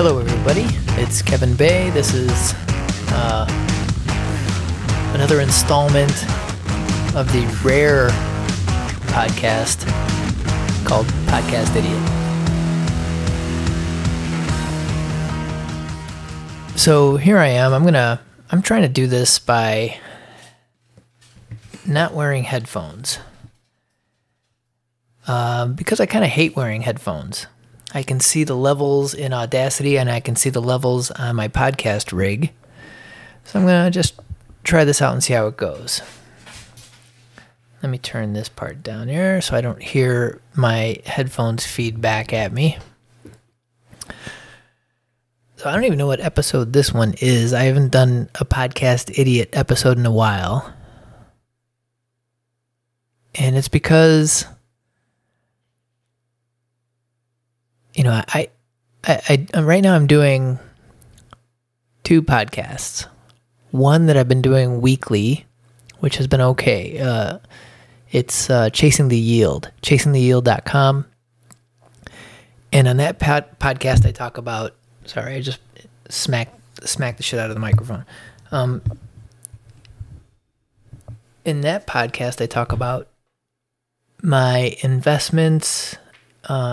Hello everybody, it's Kevin Bay. This is another installment of the rare podcast called Podcast Idiot. So here I am. I'm trying to do this by not wearing headphones. Because I kind of hate wearing headphones. I can see the levels in Audacity and I can see the levels on my podcast rig. So I'm going to just try this out and see how it goes. Let me turn this part down here so I don't hear my headphones feed back at me. So I don't even know what episode this one is. I haven't done a Podcast Idiot episode in a while. And it's because, you know, I right now I'm doing two podcasts. One that I've been doing weekly, which has been okay. It's Chasing the Yield, ChasingtheYield.com. And on that podcast I talk about, sorry, I just smacked the shit out of the microphone. In that podcast I talk about my investments,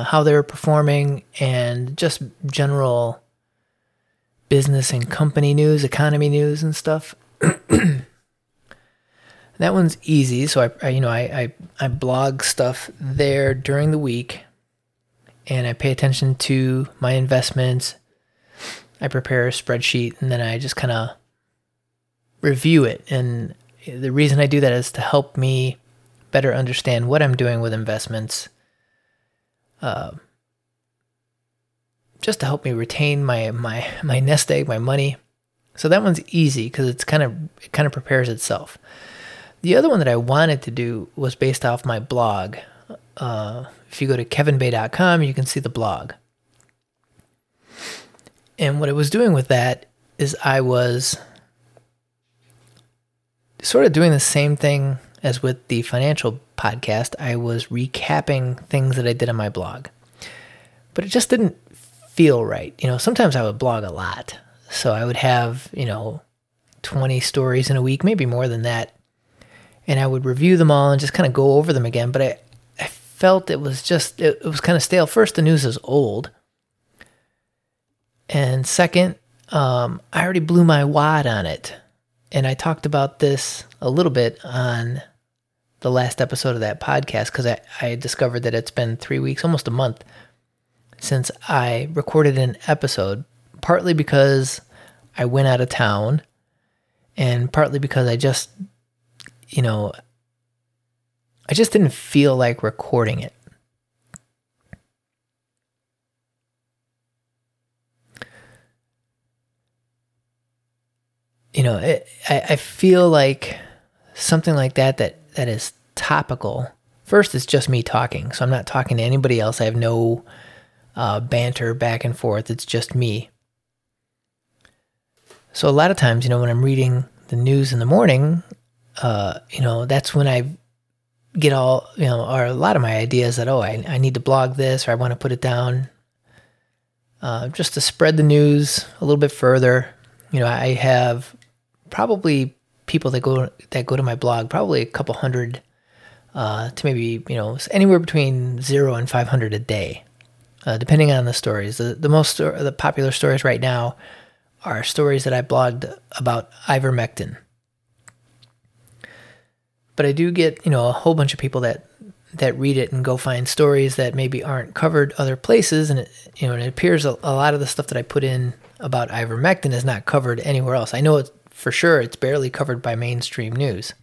how they're performing, and just general business and company news, economy news and stuff. That one's easy. So I blog stuff there during the week and I pay attention to my investments. I prepare a spreadsheet and then I just kind of review it. And the reason I do that is to help me better understand what I'm doing with investments, just to help me retain my nest egg, my money. So that one's easy because it kind of prepares itself. The other one that I wanted to do was based off my blog. If you go to kevinbay.com, you can see the blog. And what I was doing with that is I was sort of doing the same thing as with the financial podcast. I was recapping things that I did on my blog. But it just didn't feel right. You know, sometimes I would blog a lot. So I would have, 20 stories in a week, maybe more than that. And I would review them all and just kind of go over them again. But I felt it was kind of stale. First, the news is old. And second, I already blew my wad on it. And I talked about this a little bit on the last episode of that podcast because I discovered that it's been 3 weeks, almost a month, since I recorded an episode, partly because I went out of town and partly because I just, I just didn't feel like recording it. I feel like something like that is topical. First, it's just me talking, so I'm not talking to anybody else. I have no banter back and forth. It's just me. So a lot of times, when I'm reading the news in the morning, that's when I get all, or a lot of my ideas that, I need to blog this or I want to put it down, just to spread the news a little bit further. I have probably people that go to my blog, probably a couple hundred, to maybe, anywhere between 0 and 500 a day, depending on the stories. The popular stories right now are stories that I blogged about ivermectin. But I do get, a whole bunch of people that read it and go find stories that maybe aren't covered other places. And, it appears a lot of the stuff that I put in about ivermectin is not covered anywhere else. I know it for sure. It's barely covered by mainstream news.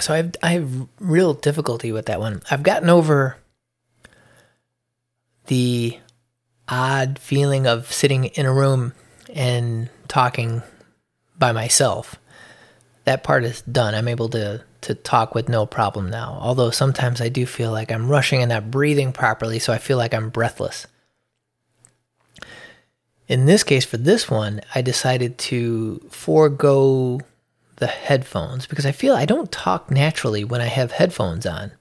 So I have real difficulty with that one. I've gotten over the odd feeling of sitting in a room and talking by myself. That part is done. I'm able to talk with no problem now. Although sometimes I do feel like I'm rushing and not breathing properly, so I feel like I'm breathless. In this case, for this one, I decided to forego the headphones because I feel I don't talk naturally when I have headphones on.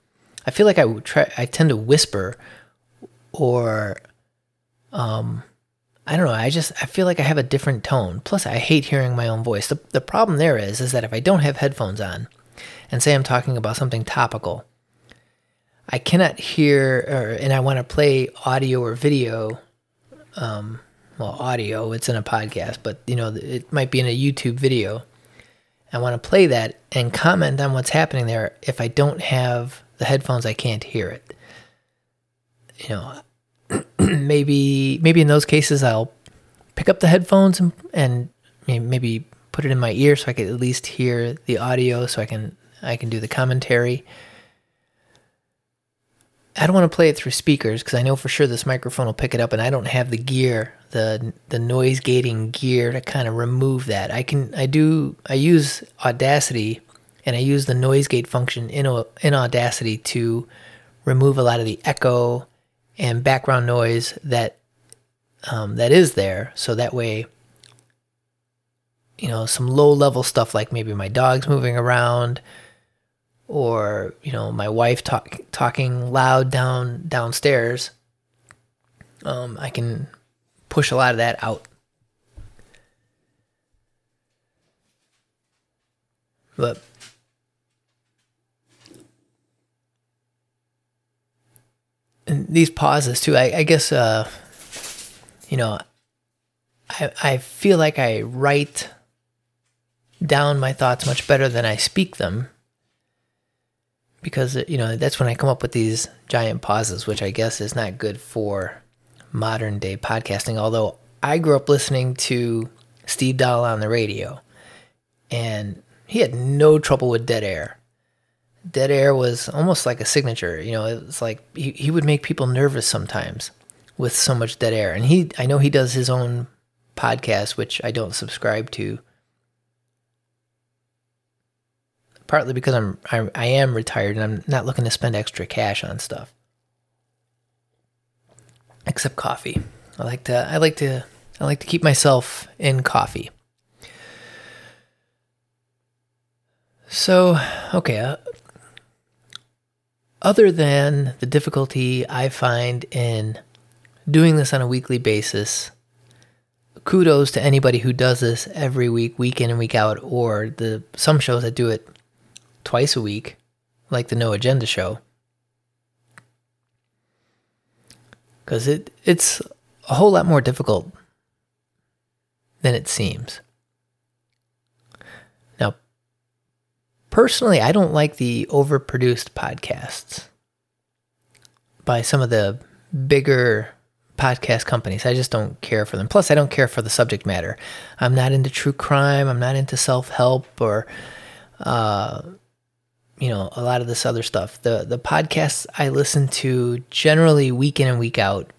I feel like I tend to whisper or I don't know. I feel like I have a different tone. Plus, I hate hearing my own voice. The problem there is that if I don't have headphones on and say I'm talking about something topical, I cannot hear, and I want to play audio or video. Well, audio, it's in a podcast, but you know, it might be in a YouTube video. I want to play that and comment on what's happening there. If I don't have the headphones, I can't hear it. You know, maybe in those cases I'll pick up the headphones and maybe put it in my ear so I can at least hear the audio, so I can do the commentary. I don't want to play it through speakers because I know for sure this microphone will pick it up, and I don't have the gear, the noise gating gear to kind of remove that. I use Audacity, and I use the noise gate function in Audacity to remove a lot of the echo and background noise that is there. So that way, you know, some low level stuff like maybe my dog's moving around, or you know, my wife talking loud downstairs. I can push a lot of that out. But and these pauses too. I guess you know, I feel like I write down my thoughts much better than I speak them. Because, you know, that's when I come up with these giant pauses, which I guess is not good for modern day podcasting. Although I grew up listening to Steve Dahl on the radio, and he had no trouble with dead air. Dead air was almost like a signature. You know, it was like he would make people nervous sometimes with so much dead air. And I know he does his own podcast, which I don't subscribe to. Partly because I am retired and I'm not looking to spend extra cash on stuff, except coffee. I like to keep myself in coffee. So okay, other than the difficulty I find in doing this on a weekly basis, kudos to anybody who does this every week in and week out, or some shows that do it twice a week, like the No Agenda show, because it's a whole lot more difficult than it seems. Now, personally, I don't like the overproduced podcasts by some of the bigger podcast companies. I just don't care for them. Plus, I don't care for the subject matter. I'm not into true crime. I'm not into self-help or you know, a lot of this other stuff. The podcasts I listen to generally week in and week out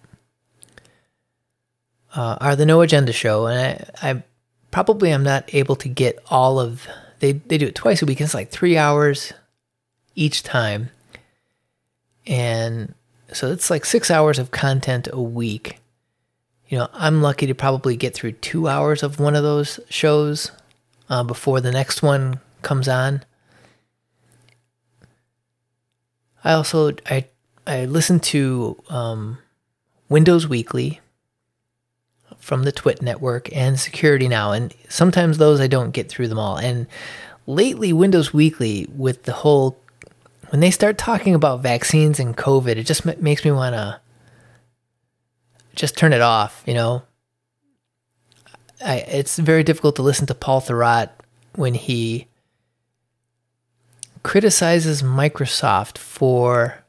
are the No Agenda show, and I probably am not able to get all of. They do it twice a week. And it's like 3 hours each time, and so it's like 6 hours of content a week. You know, I'm lucky to probably get through 2 hours of one of those shows before the next one comes on. I also I listen to Windows Weekly from the Twit Network and Security Now, and sometimes those I don't get through them all. And lately, Windows Weekly, with the whole, when they start talking about vaccines and COVID, it just makes me want to just turn it off. You know, it's very difficult to listen to Paul Thurrott when he criticizes Microsoft for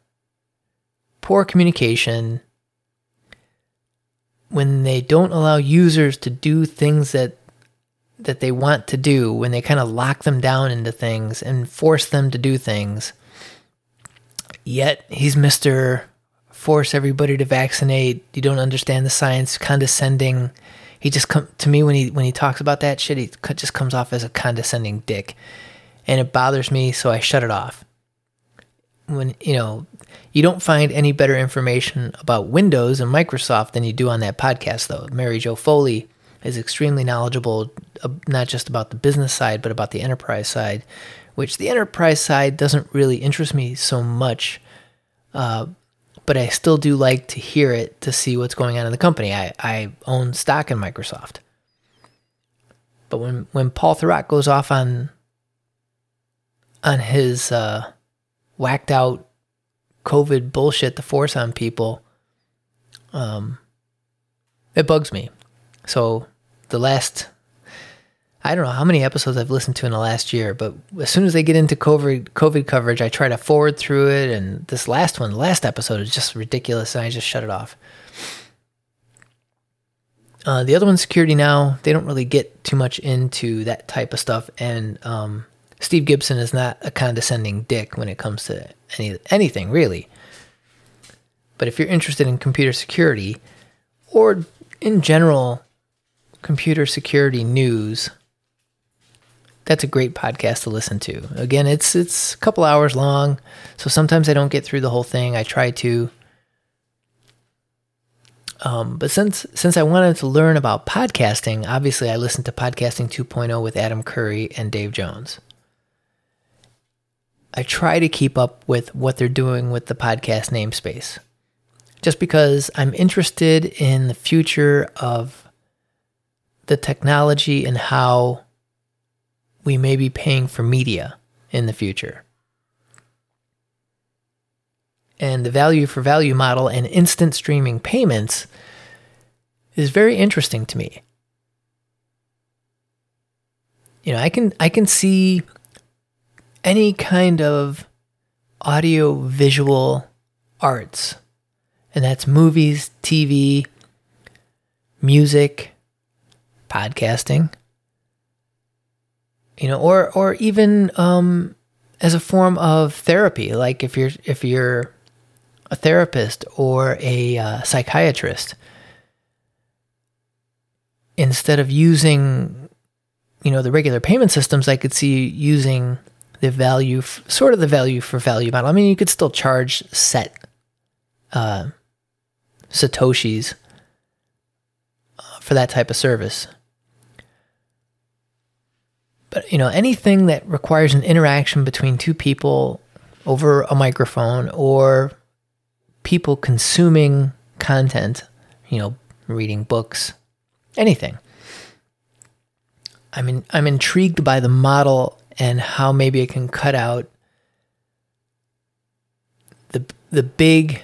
poor communication when they don't allow users to do things that they want to do, when they kind of lock them down into things and force them to do things. Yet he's Mr. Force everybody to vaccinate. You don't understand the science, condescending. He just to me when he talks about that shit, he just comes off as a condescending dick. And it bothers me, so I shut it off. When, you know, you don't find any better information about Windows and Microsoft than you do on that podcast, though. Mary Jo Foley is extremely knowledgeable, not just about the business side, but about the enterprise side, which the enterprise side doesn't really interest me so much. but I still do like to hear it to see what's going on in the company. I own stock in Microsoft. But when Paul Thurrott goes off on his whacked out COVID bullshit to force on people, it bugs me. So the last, I don't know how many episodes I've listened to in the last year, but as soon as they get into COVID coverage, I try to forward through it. And this last one, the last episode is just ridiculous. And I just shut it off. The other one's Security Now. They don't really get too much into that type of stuff. And, Steve Gibson is not a condescending dick when it comes to anything really. But if you're interested in computer security or in general computer security news, that's a great podcast to listen to. Again, it's a couple hours long, so sometimes I don't get through the whole thing. I try to. But since I wanted to learn about podcasting, obviously I listened to Podcasting 2.0 with Adam Curry and Dave Jones. I try to keep up with what they're doing with the podcast namespace, just because I'm interested in the future of the technology and how we may be paying for media in the future. And the value for value model and instant streaming payments is very interesting to me. You know, I can see any kind of audio visual arts, and that's movies, TV, music, podcasting, you know, or even as a form of therapy. Like if you're a therapist or a psychiatrist, instead of using, you know, the regular payment systems, I could see using the sort of the value for value model. I mean, you could still charge set Satoshis for that type of service. But, you know, anything that requires an interaction between two people over a microphone or people consuming content, you know, reading books, anything. I mean, I'm intrigued by the model and how maybe it can cut out the big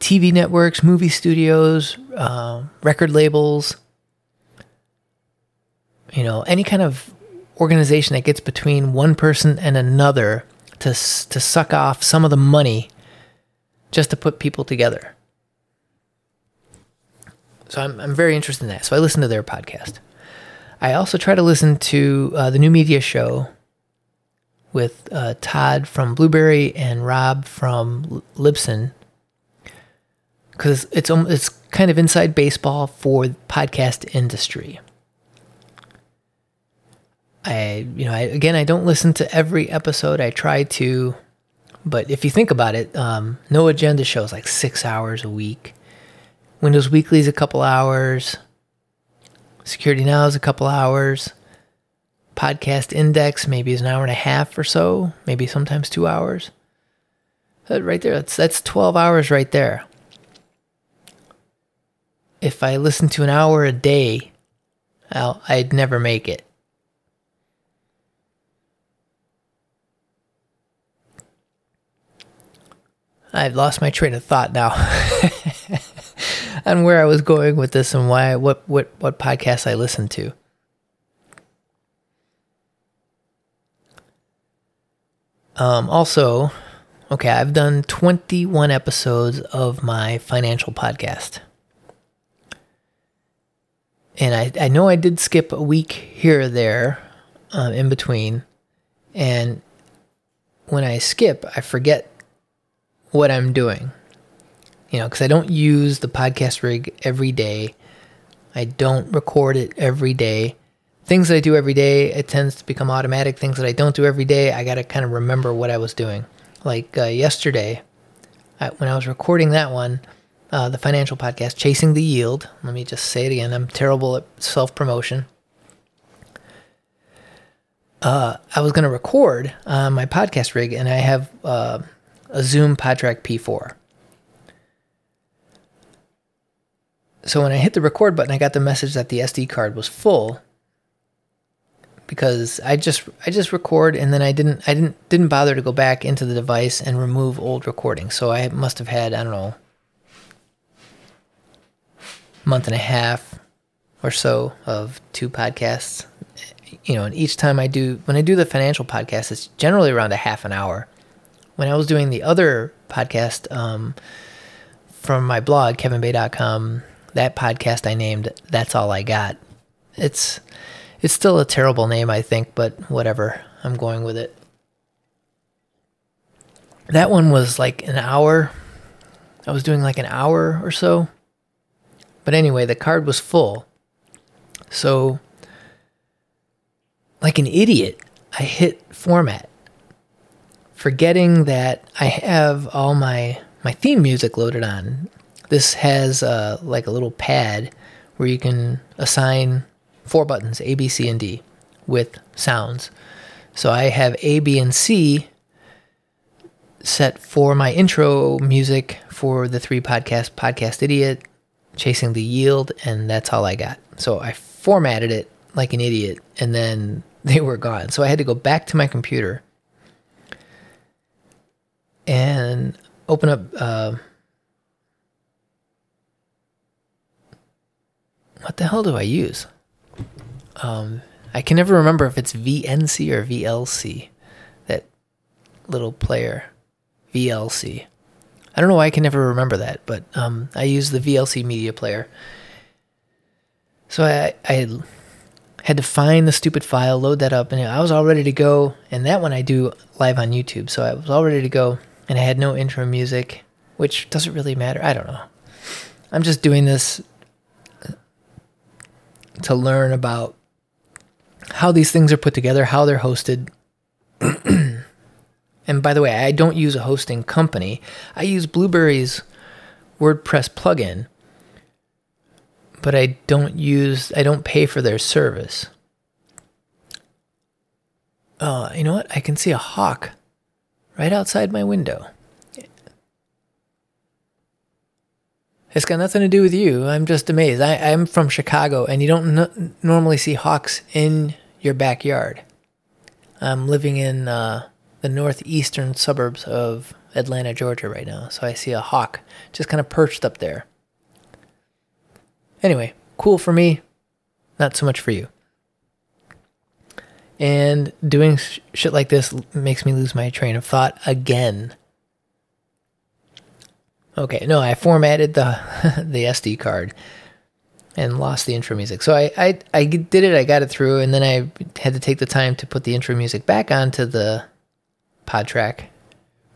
TV networks, movie studios, record labels, you know, any kind of organization that gets between one person and another to suck off some of the money just to put people together. So I'm very interested in that. So I listen to their podcast. I also try to listen to the New Media Show with Todd from Blueberry and Rob from Libsyn, because it's kind of inside baseball for the podcast industry. I don't listen to every episode. I try to, but if you think about it, No Agenda shows like 6 hours a week. Windows Weekly is a couple hours. Security Now is a couple hours. Podcast Index maybe is an hour and a half or so, maybe sometimes 2 hours. Right there, that's 12 hours right there. If I listen to an hour a day, I'd never make it. I've lost my train of thought now on where I was going with this and why, what podcasts I listen to. Also, okay, I've done 21 episodes of my financial podcast. And I know I did skip a week here or there in between. And when I skip, I forget what I'm doing. You know, because I don't use the podcast rig every day. I don't record it every day. Things that I do every day, it tends to become automatic. Things that I don't do every day, I got to kind of remember what I was doing. Like yesterday, when I was recording that one, the financial podcast, Chasing the Yield. Let me just say it again. I'm terrible at self-promotion. I was going to record on my podcast rig, and I have a Zoom PodTrak P4. So when I hit the record button, I got the message that the SD card was full because I just record and then I didn't bother to go back into the device and remove old recordings. So I must have had, I don't know, month and a half or so of two podcasts. You know, and each time when I do the financial podcast, it's generally around a half an hour. When I was doing the other podcast from my blog, kevinbay.com, that podcast I named That's All I Got. It's still a terrible name, I think, but whatever. I'm going with it. That one was like an hour. I was doing like an hour or so. But anyway, the card was full. So, like an idiot, I hit format, forgetting that I have all my theme music loaded on. This has like a little pad where you can assign four buttons, A, B, C, and D, with sounds. So I have A, B, and C set for my intro music for the three podcasts, Podcast Idiot, Chasing the Yield, and That's All I Got. So I formatted it like an idiot, and then they were gone. So I had to go back to my computer and open up what the hell do I use? I can never remember if it's VNC or VLC, that little player, VLC. I don't know why I can never remember that, but I use the VLC media player. So I had to find the stupid file, load that up, and I was all ready to go. And that one I do live on YouTube, so I was all ready to go. And I had no intro music, which doesn't really matter. I don't know. I'm just doing this to learn about how these things are put together, how they're hosted. And by the way, I don't use a hosting company. I use Blueberry's WordPress plugin, but I don't pay for their service. You know what? I can see a hawk right outside my window. It's got nothing to do with you. I'm just amazed. I'm from Chicago, and you don't normally see hawks in your backyard. I'm living in the northeastern suburbs of Atlanta, Georgia right now, so I see a hawk just kind of perched up there. Anyway, cool for me, not so much for you. And doing shit like this makes me lose my train of thought again. Okay, no, I formatted the SD card and lost the intro music. So I did it, I got it through, and then I had to take the time to put the intro music back onto the PodTrak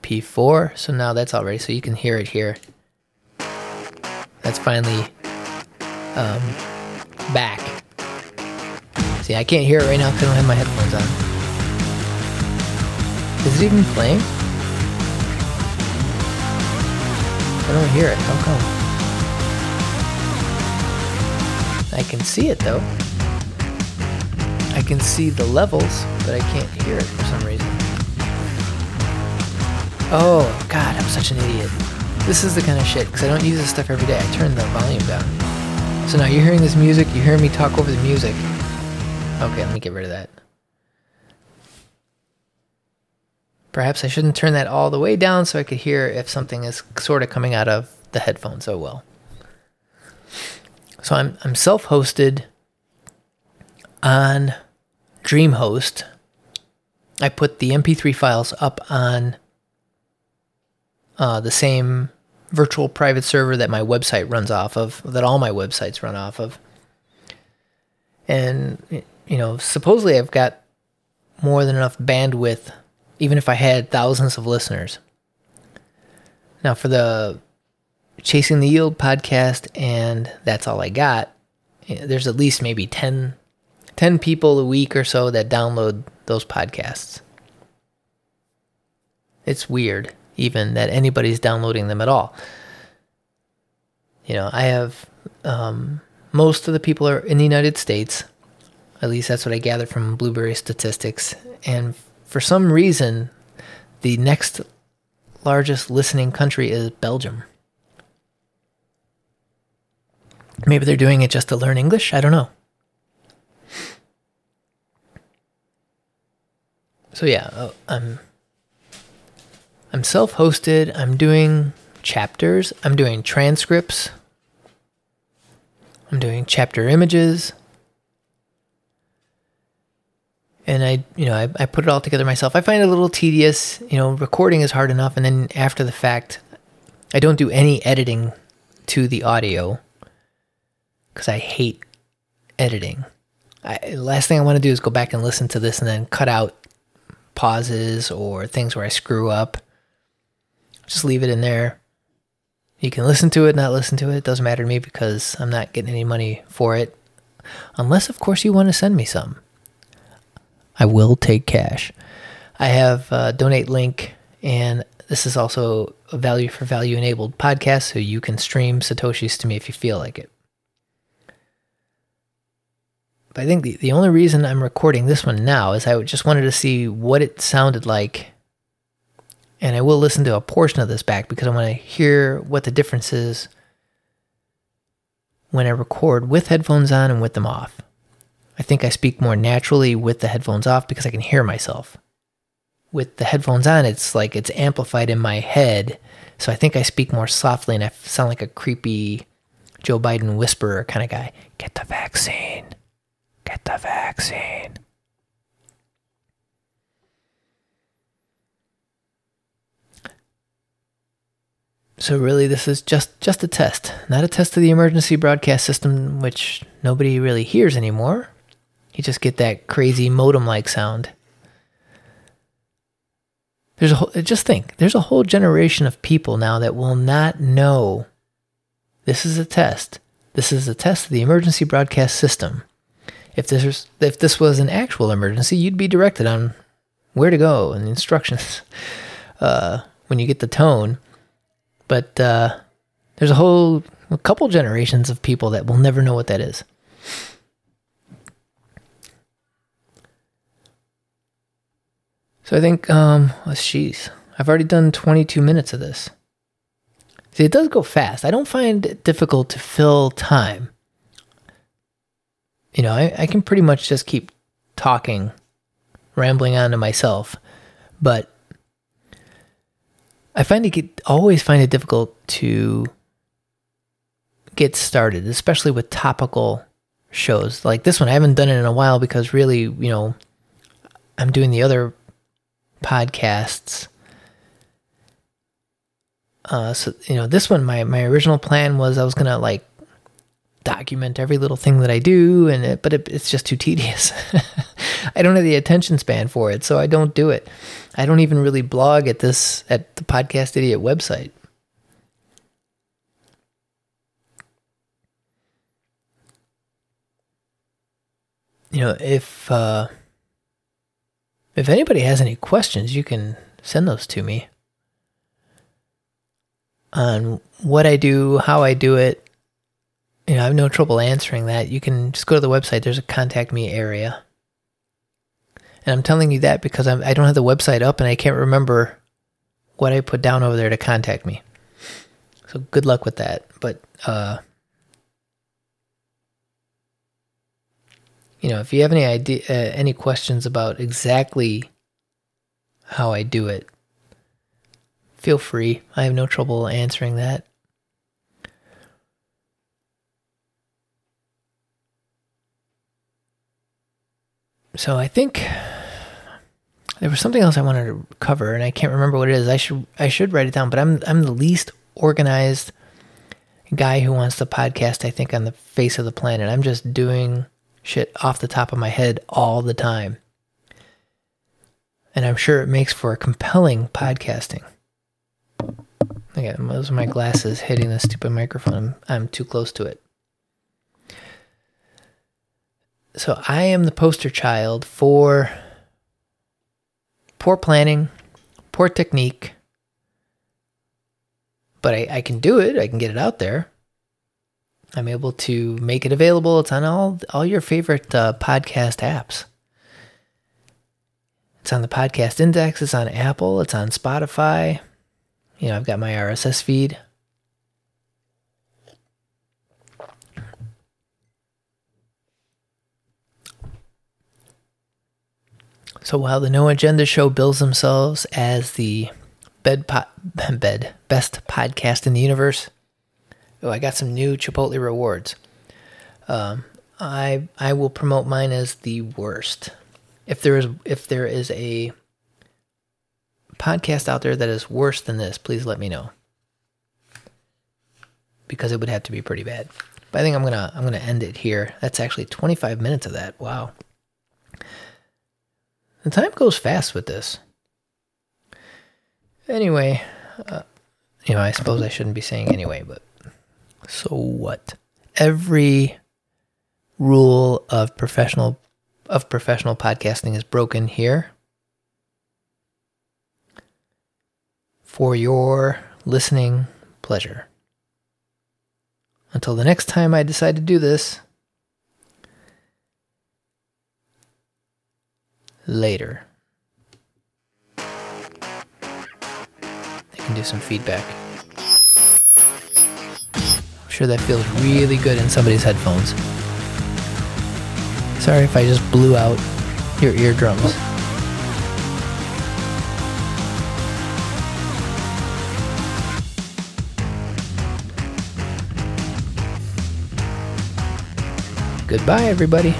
P4. So now that's all ready, so you can hear it here. That's finally back. See, I can't hear it right now because I don't have my headphones on. Is it even playing? I don't hear it. How come? I can see it though. I can see the levels, but I can't hear it for some reason. Oh, God, I'm such an idiot. This is the kind of shit, because I don't use this stuff every day. I turn the volume down. So now you're hearing this music, you hear me talk over the music. Okay, let me get rid of that. Perhaps I shouldn't turn that all the way down so I could hear if something is sort of coming out of the headphones. Oh well. So I'm self-hosted on DreamHost. I put the MP3 files up on the same virtual private server that my website runs off of, that all my websites run off of. And, you know, supposedly I've got more than enough bandwidth, even if I had thousands of listeners. Now, for the Chasing the Yield podcast and That's All I Got, there's at least maybe 10 people a week or so that download those podcasts. It's weird, even, that anybody's downloading them at all. You know, I have... most of the people are in the United States. At least that's what I gathered from Blueberry statistics. And for some reason, the next largest listening country is Belgium. Maybe they're doing it just to learn English. I don't know. So yeah, I'm self-hosted. I'm doing chapters. I'm doing transcripts. I'm doing chapter images. And I put it all together myself. I find it a little tedious. You know, recording is hard enough. And then after the fact, I don't do any editing to the audio because I hate editing. Last thing I want to do is go back and listen to this and then cut out pauses or things where I screw up. Just leave it in there. You can listen to it, not listen to it. It doesn't matter to me because I'm not getting any money for it. Unless, of course, you want to send me some. I will take cash. I have a donate link, and this is also a value for value enabled podcast, so you can stream Satoshis to me if you feel like it. But I think the only reason I'm recording this one now is I just wanted to see what it sounded like. And I will listen to a portion of this back because I want to hear what the difference is when I record with headphones on and with them off. I think I speak more naturally with the headphones off because I can hear myself. With the headphones on, it's like it's amplified in my head. So I think I speak more softly and I sound like a creepy Joe Biden whisperer kind of guy. Get the vaccine. Get the vaccine. So really, this is just a test. Not a test of the emergency broadcast system, which nobody really hears anymore. You just get that crazy modem-like sound. There's a whole generation of people now that will not know this is a test. This is a test of the emergency broadcast system. If this was an actual emergency, you'd be directed on where to go and the instructions when you get the tone. But there's a couple generations of people that will never know what that is. So I think, I've already done 22 minutes of this. See, it does go fast. I don't find it difficult to fill time. You know, I can pretty much just keep talking, rambling on to myself, but I always find it difficult to get started, especially with topical shows like this one. I haven't done it in a while because really, you know, I'm doing the other podcasts. So, you know, this one, my original plan was I was going to like document every little thing that I do, but it's just too tedious. I don't have the attention span for it, so I don't do it. I don't even really blog at the Podcast Idiot website. You know, if anybody has any questions, you can send those to me on what I do, how I do it. You know, I have no trouble answering that. You can just go to the website. There's a contact me area. And I'm telling you that because I don't have the website up and I can't remember what I put down over there to contact me. So good luck with that. But, you know, if you have any idea, any questions about exactly how I do it, feel free. I have no trouble answering that. So I think there was something else I wanted to cover, and I can't remember what it is. I should write it down, but I'm the least organized guy who wants to podcast, I think, on the face of the planet. I'm just doing shit off the top of my head all the time. And I'm sure it makes for compelling podcasting. Okay, those are my glasses hitting the stupid microphone. I'm too close to it. So I am the poster child for poor planning, poor technique, but I can do it. I can get it out there. I'm able to make it available. It's on all your favorite podcast apps. It's on the Podcast Index. It's on Apple. It's on Spotify. You know, I've got my RSS feed. So while the No Agenda show bills themselves as the best podcast in the universe, oh, I got some new Chipotle rewards. I will promote mine as the worst. If there is a podcast out there that is worse than this, please let me know, because it would have to be pretty bad. But I think I'm gonna end it here. That's actually 25 minutes of that. Wow. The time goes fast with this. Anyway, I suppose I shouldn't be saying anyway, but so what? Every rule of professional podcasting is broken here for your listening pleasure. Until the next time I decide to do this. Later. I can do some feedback. I'm sure that feels really good in somebody's headphones. Sorry if I just blew out your eardrums. Goodbye, everybody.